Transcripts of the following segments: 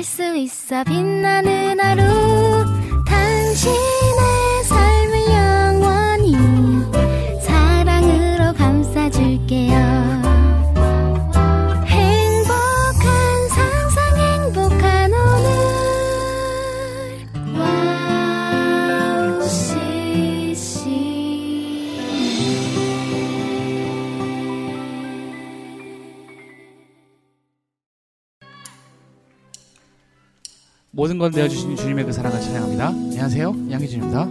할 수 있어 빛나는 하루 당신의 삶을 영원히 사랑으로 감싸줄게요. 행복한 상상 행복한 오늘 와우 씨씨. 모든 건 되어주신 주님의 그 사랑을 찬양합니다. 안녕하세요, 양기준입니다.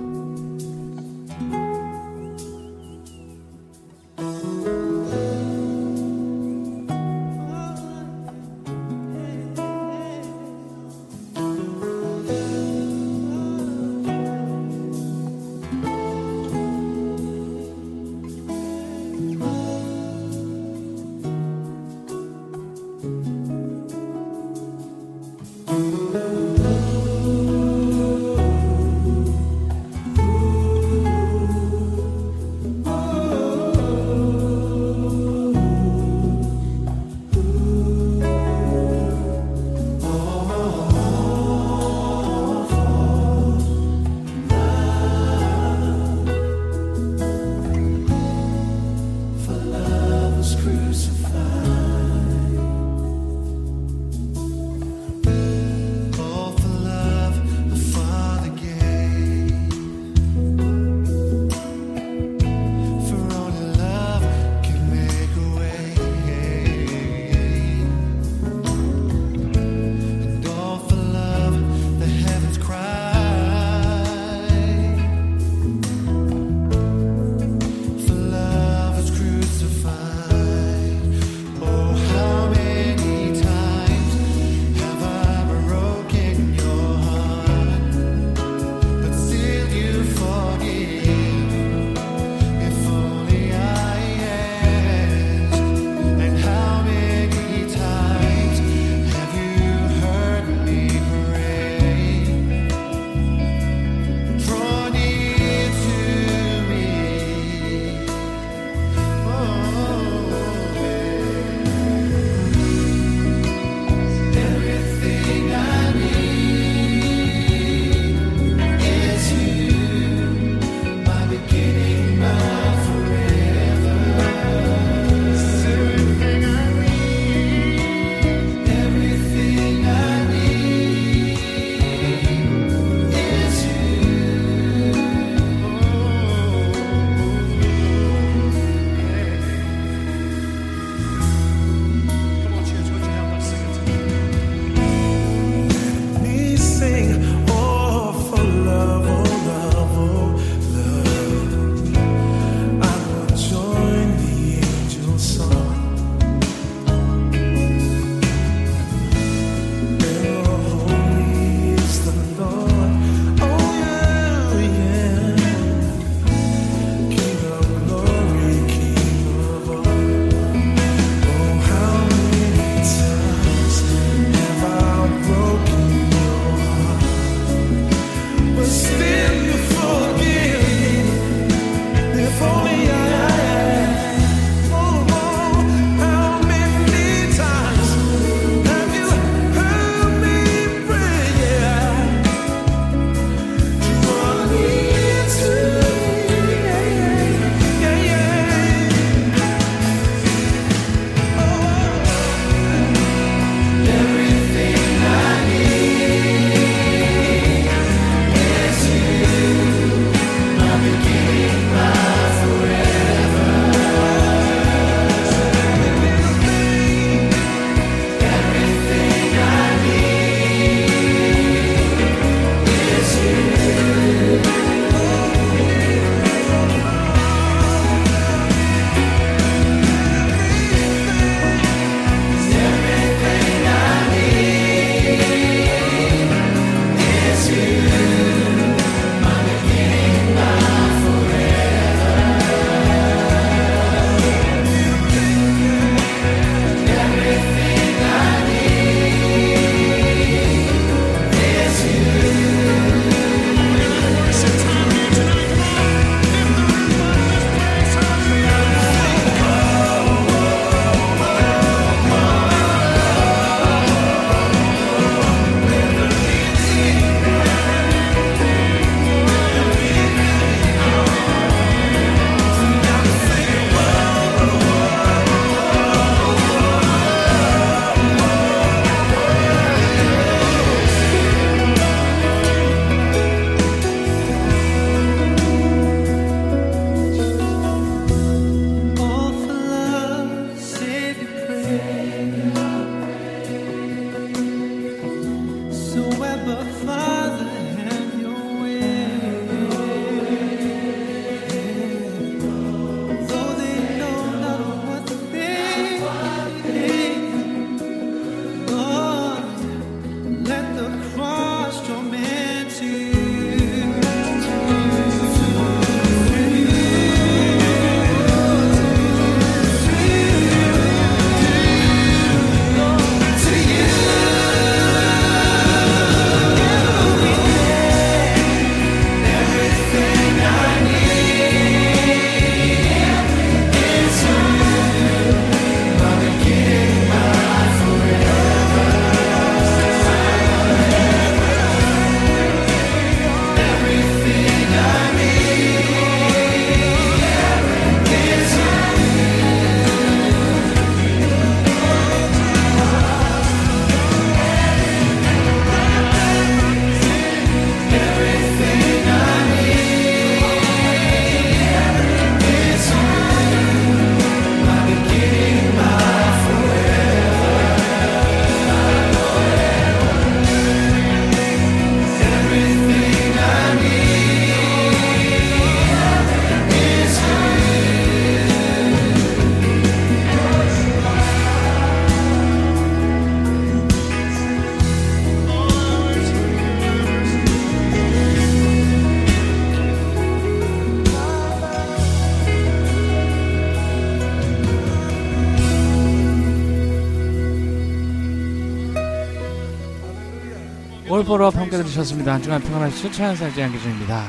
얼포 러브 함께 들으셨습니다. 한주간 평안하시죠? 찬양사역자 양기준입니다.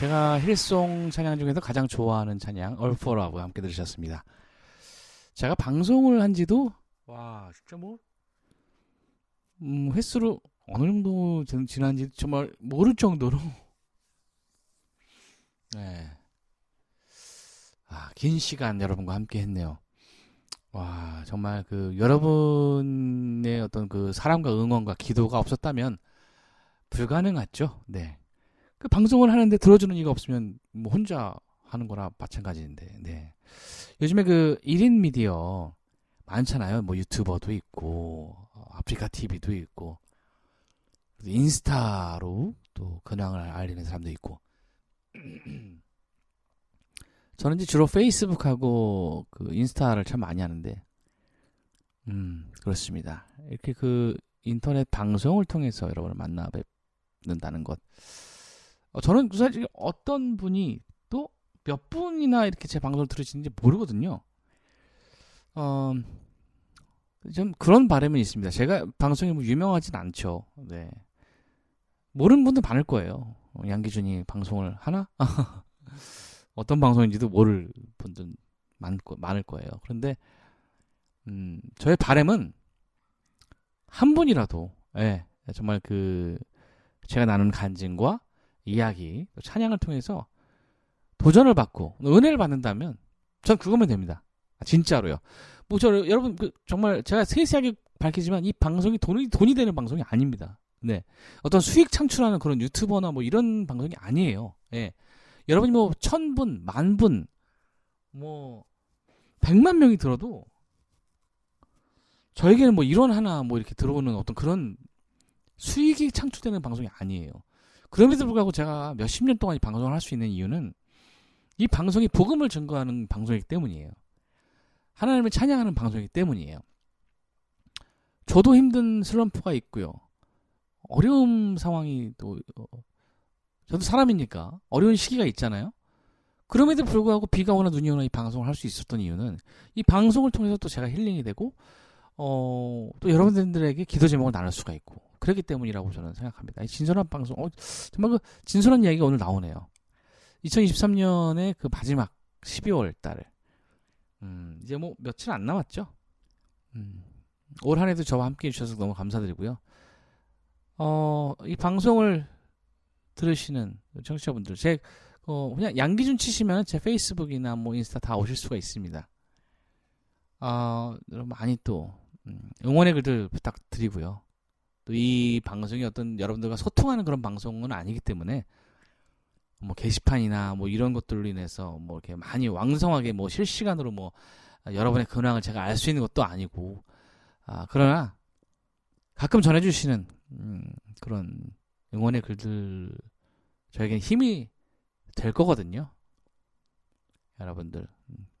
제가 힐송 찬양 중에서 가장 좋아하는 찬양 얼포 러브 함께 들으셨습니다. 제가 방송을 한지도 와 진짜 뭐 횟수로 어느 정도 지난지 정말 모를 정도로 네. 아, 긴 시간 여러분과 함께 했네요. 와 정말 그 여러분의 어떤 그 사랑과 응원과 기도가 없었다면 불가능하죠. 네. 그 방송을 하는데 들어주는 이가 없으면 뭐 혼자 하는 거나 마찬가지인데, 네. 요즘에 그 1인 미디어 많잖아요. 뭐 유튜버도 있고, 아프리카 TV도 있고, 인스타로 또 근황을 알리는 사람도 있고. 저는 이제 주로 페이스북하고 그 인스타를 참 많이 하는데, 그렇습니다. 이렇게 그 인터넷 방송을 통해서 여러분을 만나 뵙는다는 것. 저는 사실 어떤 분이 또 몇 분이나 이렇게 제 방송을 들으시는지 모르거든요. 좀 그런 바람은 있습니다. 제가 방송이 뭐 유명하진 않죠. 네. 모르는 분들 많을 거예요. 양기준이 방송을 하나? 어떤 방송인지도 모를 분들 많을 거예요. 그런데 저의 바람은 한 분이라도, 예, 정말 그, 제가 나눈 간증과 이야기, 찬양을 통해서 도전을 받고, 은혜를 받는다면, 전 그거면 됩니다. 진짜로요. 뭐, 여러분, 정말 제가 세세하게 밝히지만, 이 방송이 돈이 되는 방송이 아닙니다. 네. 어떤 수익 창출하는 그런 유튜버나 뭐 이런 방송이 아니에요. 예. 여러분이 뭐, 1000분, 10,000분, 뭐, 100만 명이 들어도, 저에게는 뭐 이런 하나 뭐 이렇게 들어오는 어떤 그런 수익이 창출되는 방송이 아니에요. 그럼에도 불구하고 제가 몇십 년 동안 이 방송을 할 수 있는 이유는 이 방송이 복음을 증거하는 방송이기 때문이에요. 하나님을 찬양하는 방송이기 때문이에요. 저도 힘든 슬럼프가 있고요. 어려운 상황이 또 저도 사람이니까 어려운 시기가 있잖아요. 그럼에도 불구하고 비가 오나 눈이 오나 이 방송을 할 수 있었던 이유는 이 방송을 통해서 또 제가 힐링이 되고 또 여러분들에게 기도 제목을 나눌 수가 있고 그렇기 때문이라고 저는 생각합니다. 이 진솔한 방송 정말 그 진솔한 이야기가 오늘 나오네요. 2023년의 그 마지막 12월 달에 이제 뭐 며칠 안 남았죠. 올 한 해도 저와 함께 해주셔서 너무 감사드리고요. 이 방송을 들으시는 청취자분들 제 그냥 양기준 치시면 제 페이스북이나 뭐 인스타 다 오실 수가 있습니다. 여러분 많이 또 응원의 글들 부탁드리고요. 또 이 방송이 어떤 여러분들과 소통하는 그런 방송은 아니기 때문에 뭐 게시판이나 뭐 이런 것들로 인해서 뭐 이렇게 많이 왕성하게 뭐 실시간으로 뭐 여러분의 근황을 제가 알 수 있는 것도 아니고 그러나 가끔 전해주시는 그런 응원의 글들 저에겐 힘이 될 거거든요. 여러분들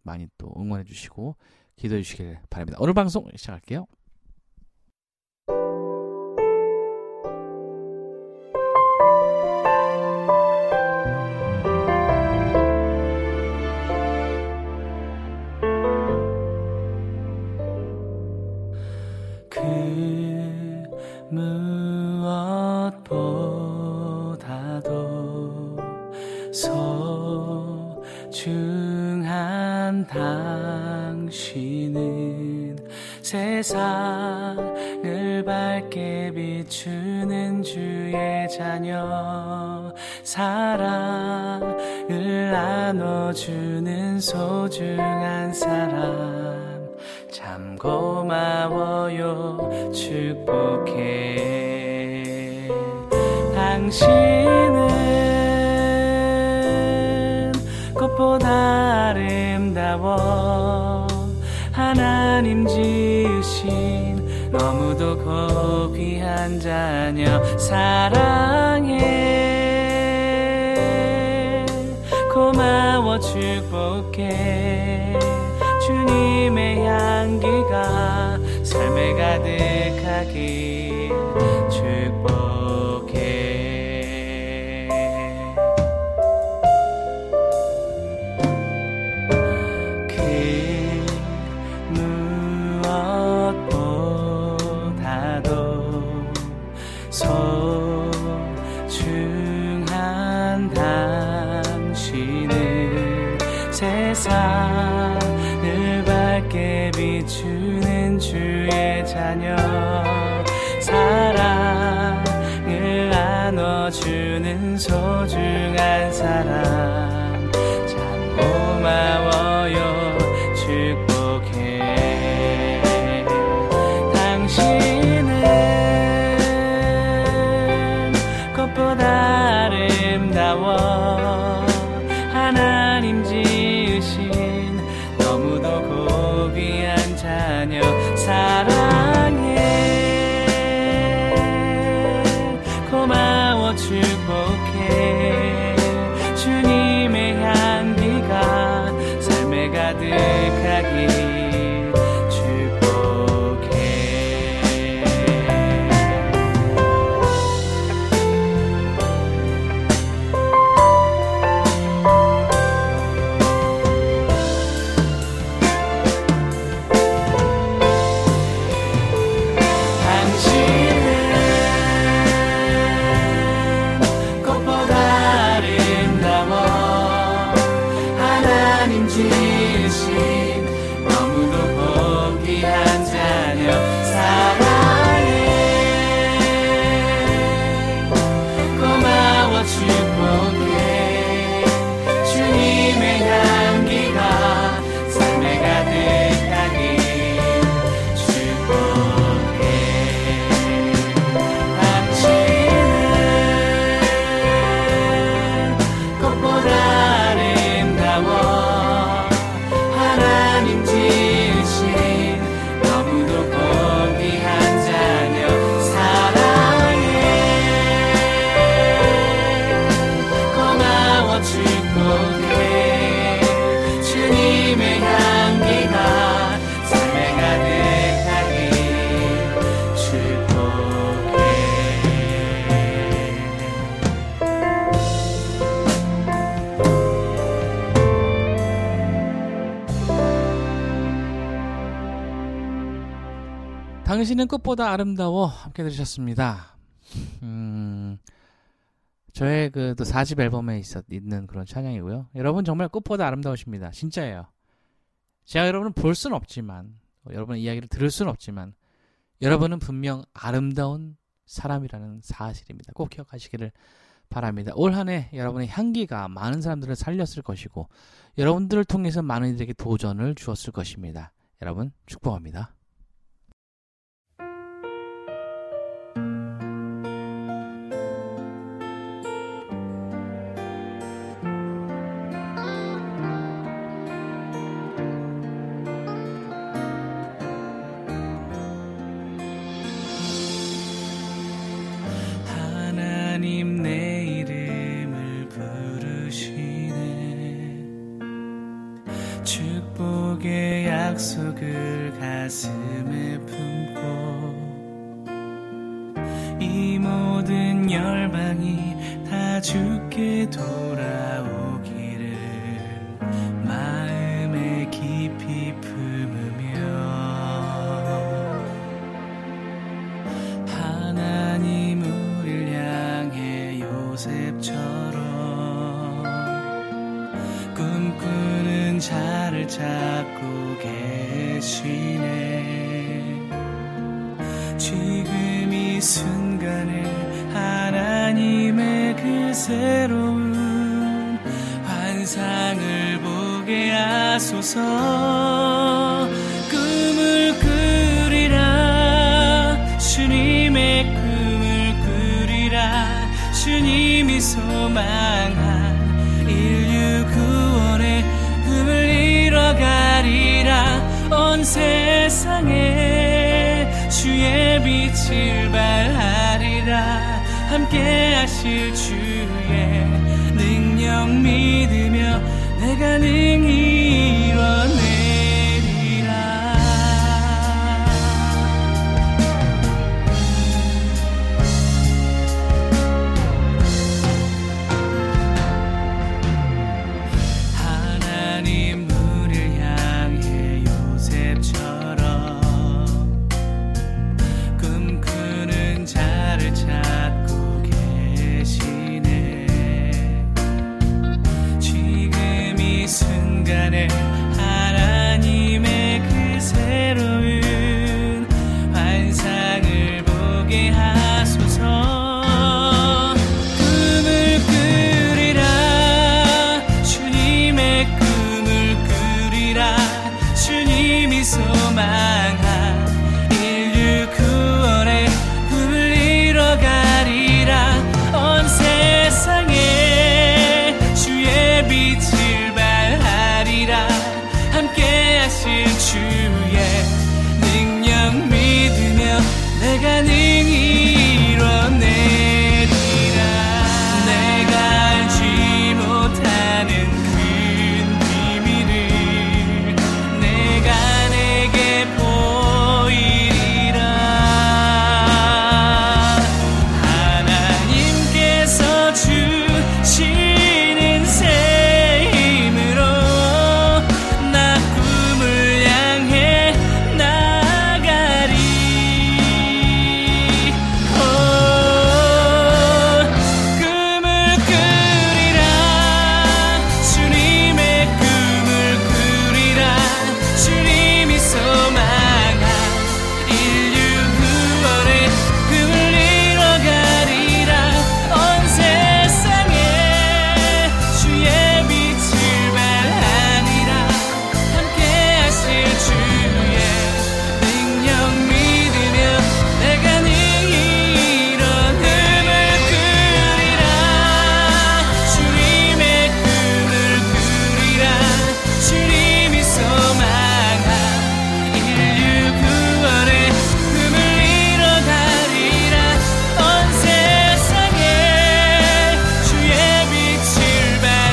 많이 또 응원해 주시고 기도해 주시길 바랍니다. 오늘 방송 시작할게요. 당신은 세상을 밝게 비추는 주의 자녀, 사랑을 나눠주는 소중한 사람, 참 고마워요. 축복해. 당신은 꽃보다 아름다워. 하나님 지으신 너무도 고귀한 자녀, 사랑해. 고마워. 축복해. 주님의 향기가 삶에 가득하길 축복. 세상을 밝게 비추는 주의 자녀, 사랑을 나눠주는 소중한 사람, 참 고마워요. 축복해. 당신은 꽃보다 아름다워. 사랑해. 고마워. 축복해. 주님의 향기가 삶에 가득하길. 당신은 꽃보다 아름다워 함께 들으셨습니다. 저의 그 또 4집 앨범에 있는 그런 찬양이고요. 여러분 정말 꽃보다 아름다우십니다. 진짜예요. 제가 여러분을 볼 수는 없지만, 여러분의 이야기를 들을 수는 없지만, 여러분은 분명 아름다운 사람이라는 사실입니다. 꼭 기억하시기를 바랍니다. 올 한 해 여러분의 향기가 많은 사람들을 살렸을 것이고, 여러분들을 통해서 많은 이들에게 도전을 주었을 것입니다. 여러분 축복합니다. 그걸 가슴에 품고 이 모든 열방이 다 주께 돌아오기를 마음에 깊이 품으며 하나님 우릴 향해 요셉처럼 꿈꾸는 자를 찾고 계시네. 지금 이 순간을 하나님의 그 새로운 환상을 보게 하소서. 꿈을 꾸리라 주님의 꿈을 꾸리라 주님이 소망한 인류 구원의 꿈을 이뤄가리라. 온 세상에 주의 빛을 발하리라. 함께 하실 주의 능력 믿으며 내가 능히 일어내리라. 하나님 우리를 향해 요셉처럼 꿈꾸는 자를 찾고 계시네. 지금 이 순간에 하나님의 그 새로운 환상을 보게 하소서. 꿈을 꾸리라 주님의 꿈을 꾸리라 주님이 소망한 인류 구원의 꿈을 이뤄가리라. 온 세상에 주의 빛을 발하리라. 함께 하실 주의 능력 믿으며 내가 능히 이뤄내리라. 내가 알지 못하는 큰 비밀을 내가 내게 보이리라. 하나님께서 주시는 새 힘으로 나 꿈을 향해 나가리. 꿈을 꾸리라 주님의 꿈을 꾸리라 주님이 소망한 인류 구원의 꿈을 이뤄가리라. 온 세상에 주의 빛을 발하리라. 함께 하실 주의 능력 믿으며 내가 능히 이런 꿈을 꾸리라. 주님의 꿈을 꾸리라 주님이 소망한 인류 구원의 꿈을 이뤄가리라. 온 세상에 주의 빛을 발하리라.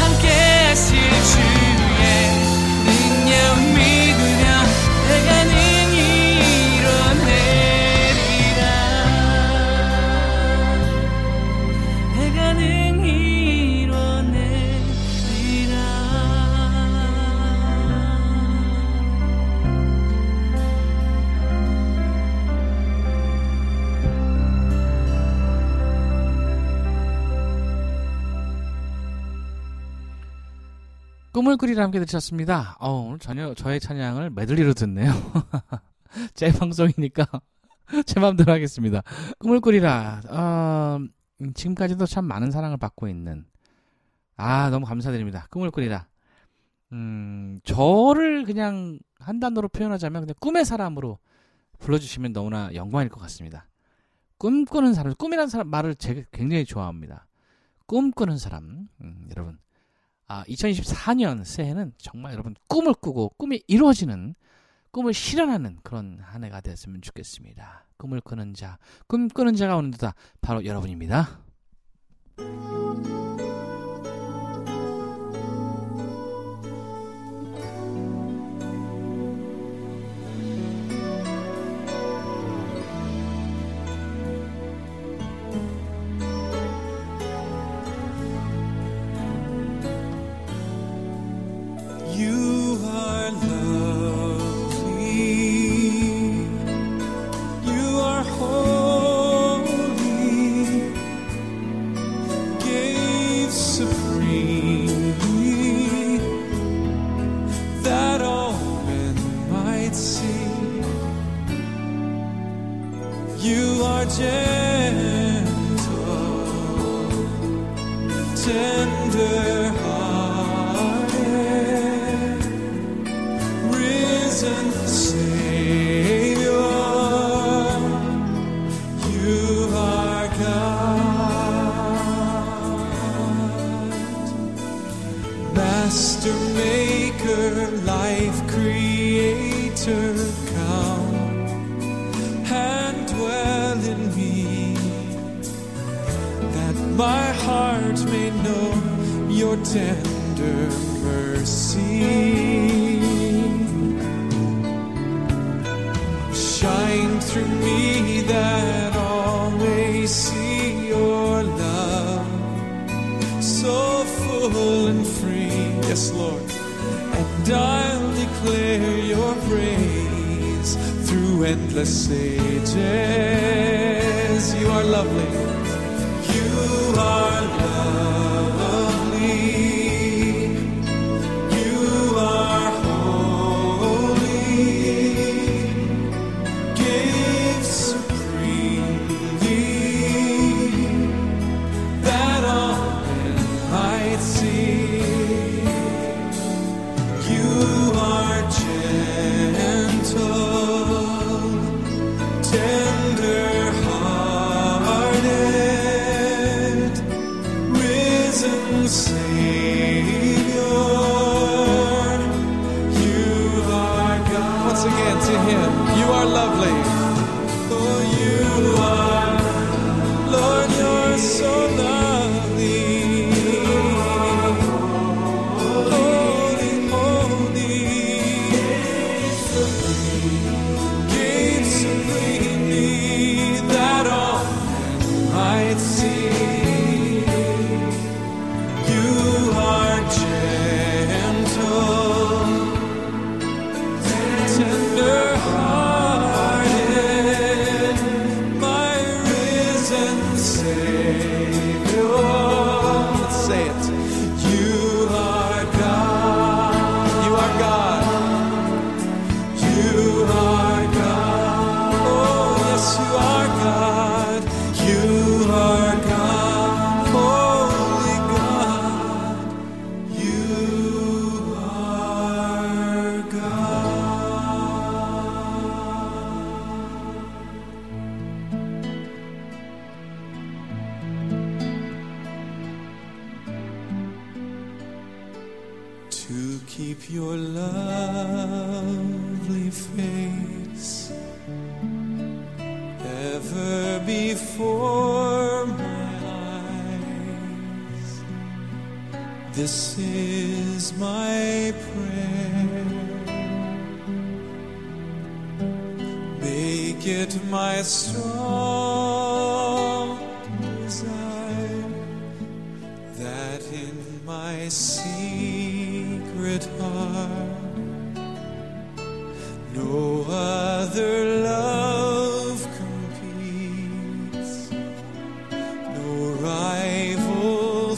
함께 하실 주의 능력 믿으며 내가 능히 이뤄내리라. 내가 능히 이뤄내리라. 꿈을 꾸리라 함께 들으셨습니다. 오늘 전혀 저의 찬양을 메들리로 듣네요. 제 방송이니까 제 마음대로 하겠습니다. 꿈을 꾸리라. 지금까지도 참 많은 사랑을 받고 있는, 너무 감사드립니다. 꿈을 꾸리라. 저를 그냥 한 단어로 표현하자면 그냥 꿈의 사람으로 불러주시면 너무나 영광일 것 같습니다. 꿈꾸는 사람, 꿈이라는 사람 말을 제가 굉장히 좋아합니다. 꿈꾸는 사람. 여러분, 2024년 새해는 정말 여러분 꿈을 꾸고 꿈이 이루어지는, 꿈을 실현하는 그런 한 해가 됐으면 좋겠습니다. 꿈을 꾸는 자, 꿈꾸는 자가 오는 데다 바로 여러분입니다. You are gentle, tender-hearted, risen Savior. You are God, Master, Maker, Life Creator. My heart may know your tender mercy. Shine through me that all may see your love, so full and free. Yes, Lord. And I'll declare your praise through endless ages. You are lovely. You are lovely, you are holy, give supremely, that all men might see. You are gentle, tender. Savior, you are God. Once again to Him, you are lovely. Oh, you are, Lord, you're so lovely. Holy, holy, give supremely that all might see. This is my prayer. Make it my strong desire that in my secret heart no other love competes, no rival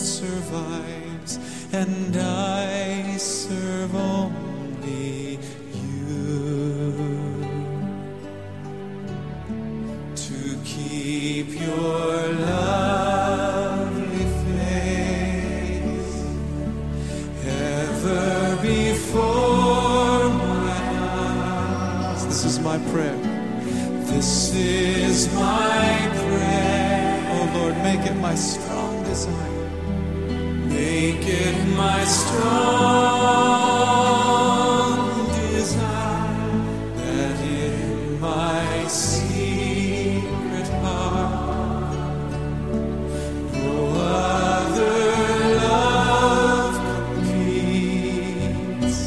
survives, and I serve only you. To keep your lovely face ever before my eyes. This is my prayer. This is my prayer. Oh Lord, make it my strong desire. Make it my strong desire that in my secret heart no other love competes,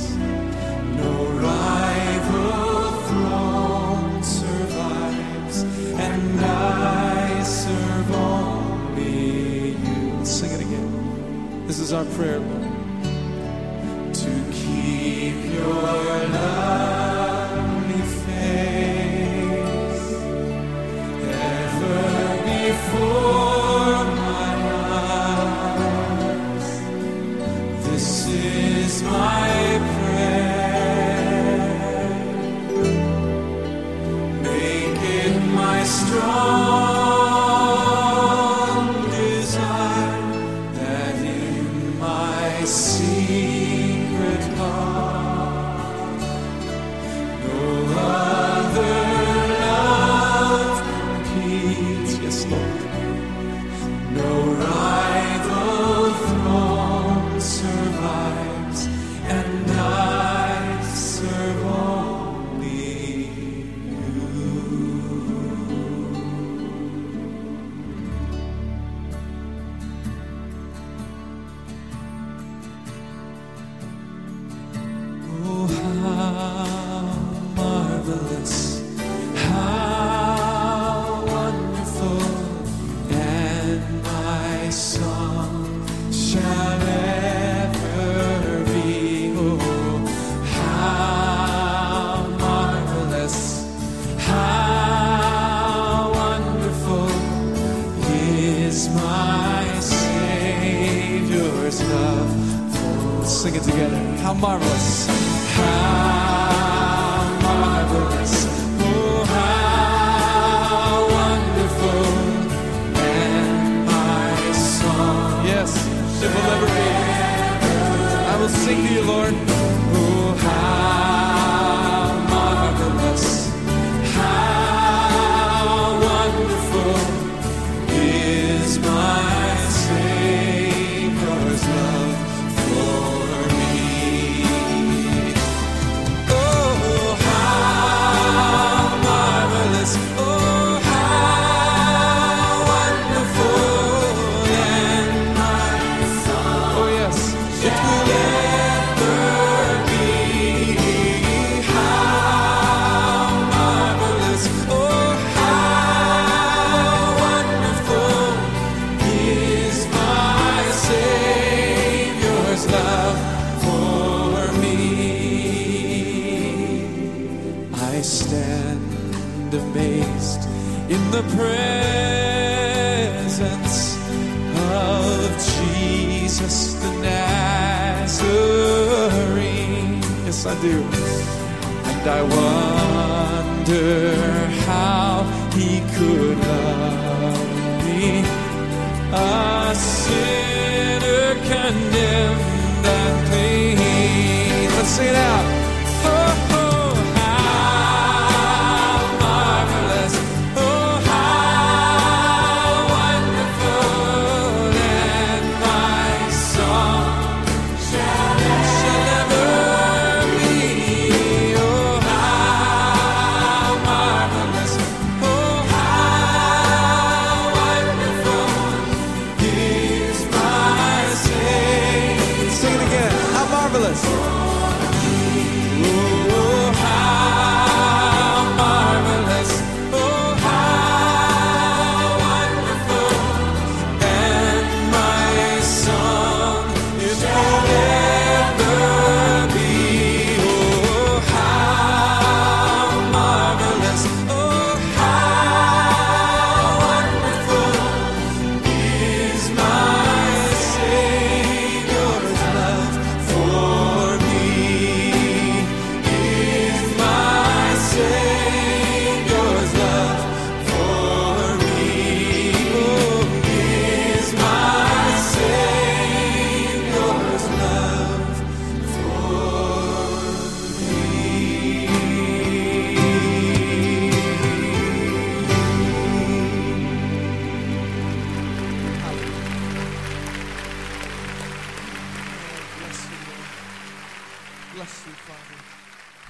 no rival throne survives, and I serve only you. Sing it again. This is our prayer, Lord. To keep your lovely face ever before my eyes. This is my prayer. Make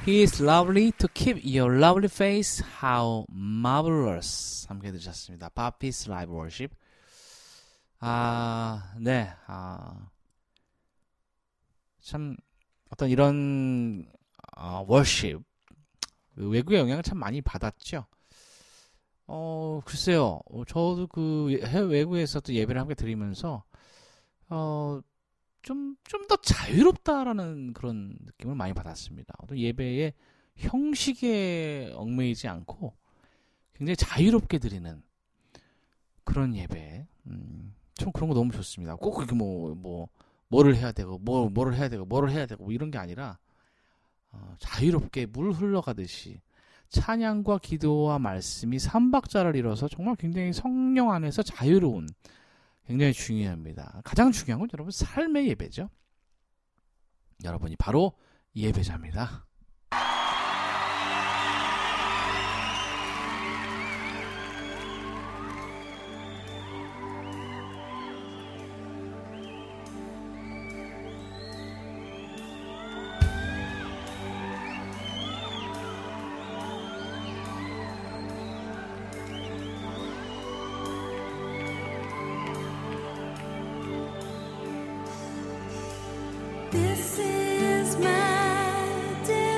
He is lovely to keep your lovely face. How marvelous. 함께 들으셨습니다. 바피스 라이브 워십. 참 어떤 이런 워십 외국의 영향을 참 많이 받았죠. 글쎄요. 저도 그 외국에서도 예배를 함께 드리면서 좀 더 자유롭다라는 그런 느낌을 많이 받았습니다. 예배의 형식에 얽매이지 않고 굉장히 자유롭게 드리는 그런 예배. 참 그런 거 너무 좋습니다. 꼭 그렇게 뭐를 해야 되고 이런 게 아니라 자유롭게 물 흘러가듯이 찬양과 기도와 말씀이 삼박자를 이뤄서 정말 굉장히 성령 안에서 자유로운, 굉장히 중요합니다. 가장 중요한 건 여러분 삶의 예배죠. 여러분이 바로 예배자입니다. This is my day.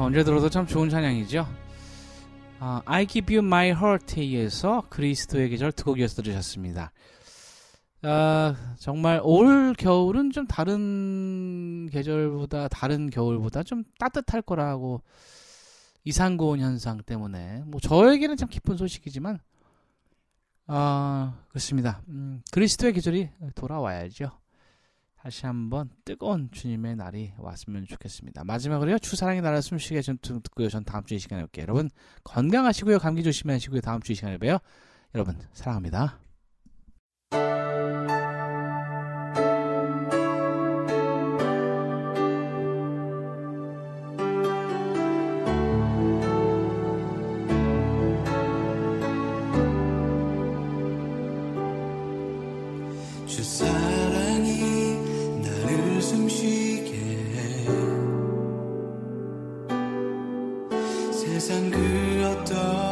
언제 들어도 참 좋은 찬양이죠. I give you my heart에 의해서 그리스도의 계절 두 곡이어서 들으셨습니다. 정말 올 겨울은 좀 다른 겨울보다 좀 따뜻할 거라고, 이상고온 현상 때문에 뭐 저에게는 참 기쁜 소식이지만 그렇습니다. 그리스도의 계절이 돌아와야죠. 다시 한번 뜨거운 주님의 날이 왔으면 좋겠습니다. 마지막으로요, 추사랑의 나라 숨쉬게 좀 듣고요. 전 다음 주 이 시간에 올게요. 여러분 건강하시고요, 감기 조심하시고요. 다음 주 이 시간에 봬요. 여러분 사랑합니다. 세상 그 어떤